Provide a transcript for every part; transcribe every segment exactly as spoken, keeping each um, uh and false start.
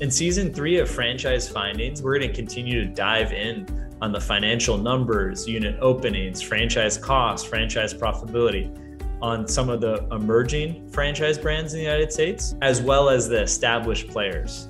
In season three of Franchise Findings, we're going to continue to dive in on the financial numbers, unit openings, franchise costs, franchise profitability, on some of the emerging franchise brands in the United States, as well as the established players.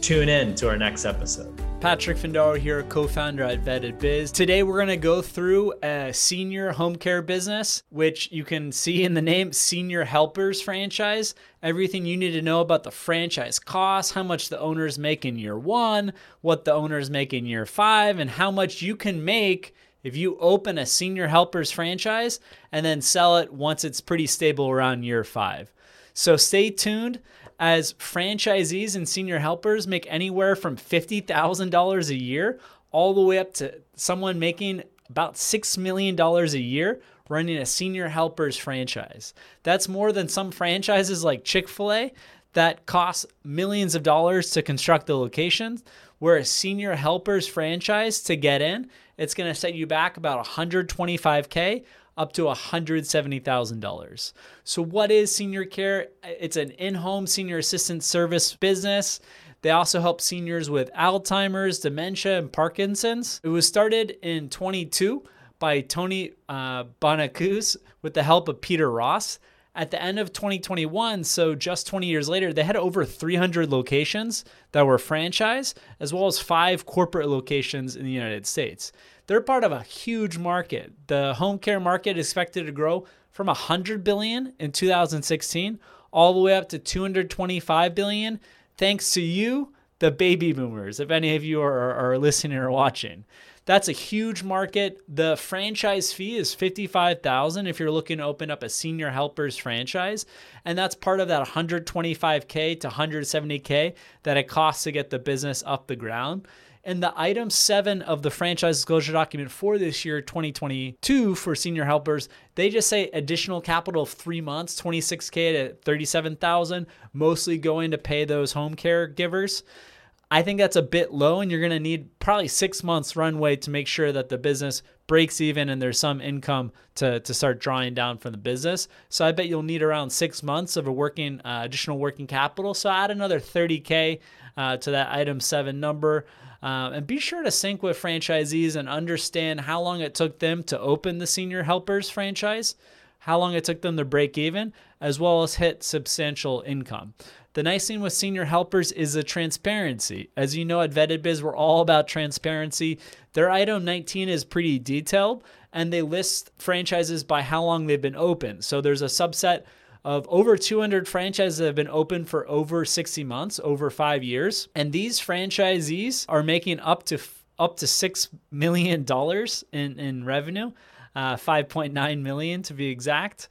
Tune in to our next episode. Patrick Findaro here, co-founder at Vetted Biz. Today, we're going to go through a senior home care business, which you can see in the name, Senior Helpers franchise. Everything you need to know about the franchise costs, how much the owners make in year one, what the owners make in year five, and how much you can make if you open a Senior Helpers franchise and then sell it once it's pretty stable around year five. So stay tuned, as franchisees and Senior Helpers make anywhere from fifty thousand dollars a year all the way up to someone making about six million dollars a year running a Senior Helpers franchise. That's more than some franchises like Chick-fil-A that cost millions of dollars to construct the locations, where a Senior Helpers franchise, to get in, it's going to set you back about one hundred twenty-five thousand dollars up to one hundred seventy thousand dollars. So what is senior care? It's an in-home senior assistance service business. They also help seniors with Alzheimer's, dementia, and Parkinson's. It was started in twenty-two by Tony uh, Bonacuse with the help of Peter Ross. At the end of twenty twenty-one, so just twenty years later, they had over three hundred locations that were franchised, as well as five corporate locations in the United States. They're part of a huge market. The home care market is expected to grow from one hundred billion dollars in two thousand sixteen all the way up to two hundred twenty-five billion dollars, thanks to you, the baby boomers, if any of you are, are listening or watching. That's a huge market. The franchise fee is fifty-five thousand dollars if you're looking to open up a Senior Helpers franchise, and that's part of that one hundred twenty-five thousand dollars to one hundred seventy thousand dollars that it costs to get the business up the ground. And the item seven of the franchise disclosure document for this year, twenty twenty-two, for Senior Helpers, they just say additional capital of three months, twenty-six thousand dollars to thirty-seven thousand dollars, mostly going to pay those home caregivers. I think that's a bit low, and you're going to need probably six months runway to make sure that the business breaks even and there's some income to, to start drawing down from the business. So I bet you'll need around six months of a working uh, additional working capital. So add another thirty thousand uh, to that item seven number. Um, and be sure to sync with franchisees and understand how long it took them to open the Senior Helpers franchise, how long it took them to break even, as well as hit substantial income. The nice thing with Senior Helpers is the transparency. As you know, at Vetted Biz, we're all about transparency. Their item nineteen is pretty detailed, and they list franchises by how long they've been open. So there's a subset of over two hundred franchises that have been open for over sixty months, over five years. And these franchisees are making up to up to six million dollars in, in revenue, uh, five point nine million dollars to be exact.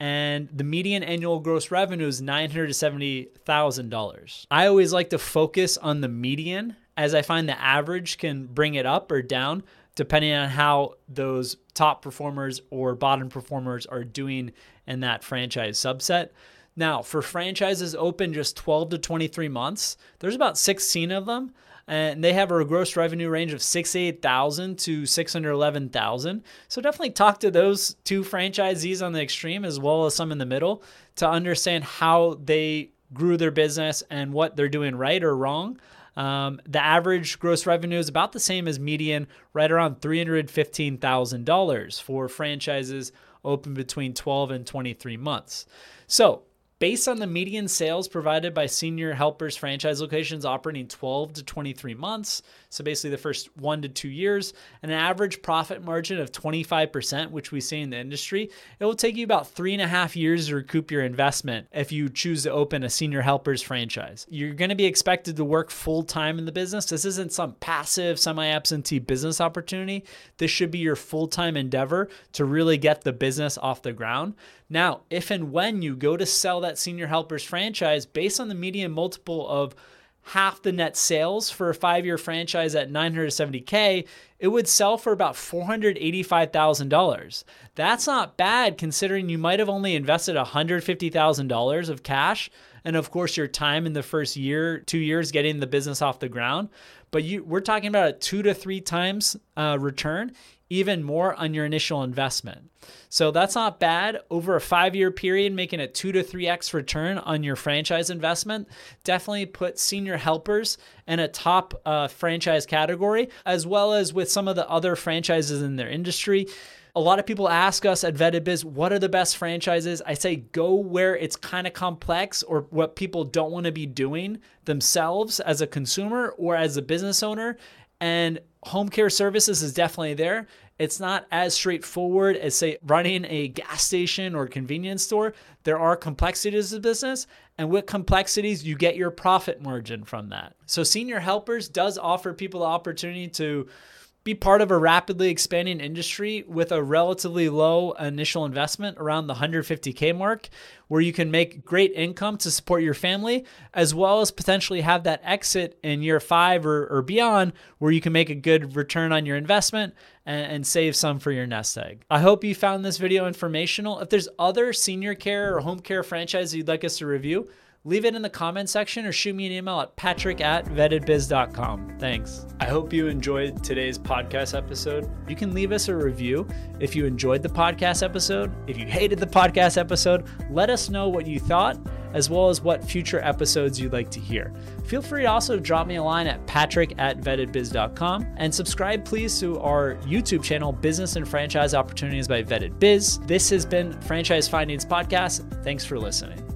And the median annual gross revenue is nine hundred seventy thousand dollars. I always like to focus on the median, as I find the average can bring it up or down depending on how those top performers or bottom performers are doing in that franchise subset. Now, for franchises open just twelve to twenty-three months, there's about sixteen of them, and they have a gross revenue range of sixty-eight thousand dollars to six hundred eleven thousand dollars. So definitely talk to those two franchisees on the extreme, as well as some in the middle, to understand how they grew their business and what they're doing right or wrong. Um, the average gross revenue is about the same as median, right around three hundred fifteen thousand dollars for franchises open between twelve and twenty-three months. So based on the median sales provided by Senior Helpers franchise locations operating twelve to twenty-three months, so basically the first one to two years, an average profit margin of twenty-five percent, which we see in the industry, it will take you about three and a half years to recoup your investment if you choose to open a Senior Helpers franchise. You're going to be expected to work full time in the business. This isn't some passive, semi-absentee business opportunity. This should be your full-time endeavor to really get the business off the ground. Now, if and when you go to sell that Senior Helpers franchise, based on the median multiple of half the net sales for a five-year franchise at nine hundred seventy thousand dollars, it would sell for about four hundred eighty-five thousand dollars. That's not bad, considering you might have only invested one hundred fifty thousand dollars of cash and of course your time in the first year, two years getting the business off the ground. But you, we're talking about a two to three times uh, return, even more on your initial investment. So that's not bad. Over a five-year period, making a two to three X return on your franchise investment definitely put Senior Helpers in a top uh, franchise category, as well as with some of the other franchises in their industry. A lot of people ask us at Vetted Biz, what are the best franchises? I say go where it's kind of complex or what people don't want to be doing themselves as a consumer or as a business owner. And home care services is definitely there. It's not as straightforward as, say, running a gas station or convenience store. There are complexities of business, and with complexities, you get your profit margin from that. So Senior Helpers does offer people the opportunity to be part of a rapidly expanding industry with a relatively low initial investment around the one hundred fifty K mark, where you can make great income to support your family, as well as potentially have that exit in year five or, or beyond, where you can make a good return on your investment and, and save some for your nest egg. I hope you found this video informational. If there's other senior care or home care franchises you'd like us to review, leave it in the comment section or shoot me an email at patrick at vetted biz dot com. Thanks. I hope you enjoyed today's podcast episode. You can leave us a review if you enjoyed the podcast episode. If you hated the podcast episode, let us know what you thought, as well as what future episodes you'd like to hear. Feel free to also drop me a line at patrick at vetted biz dot com, and subscribe please to our YouTube channel, Business and Franchise Opportunities by Vetted Biz. This has been Franchise Findings Podcast. Thanks for listening.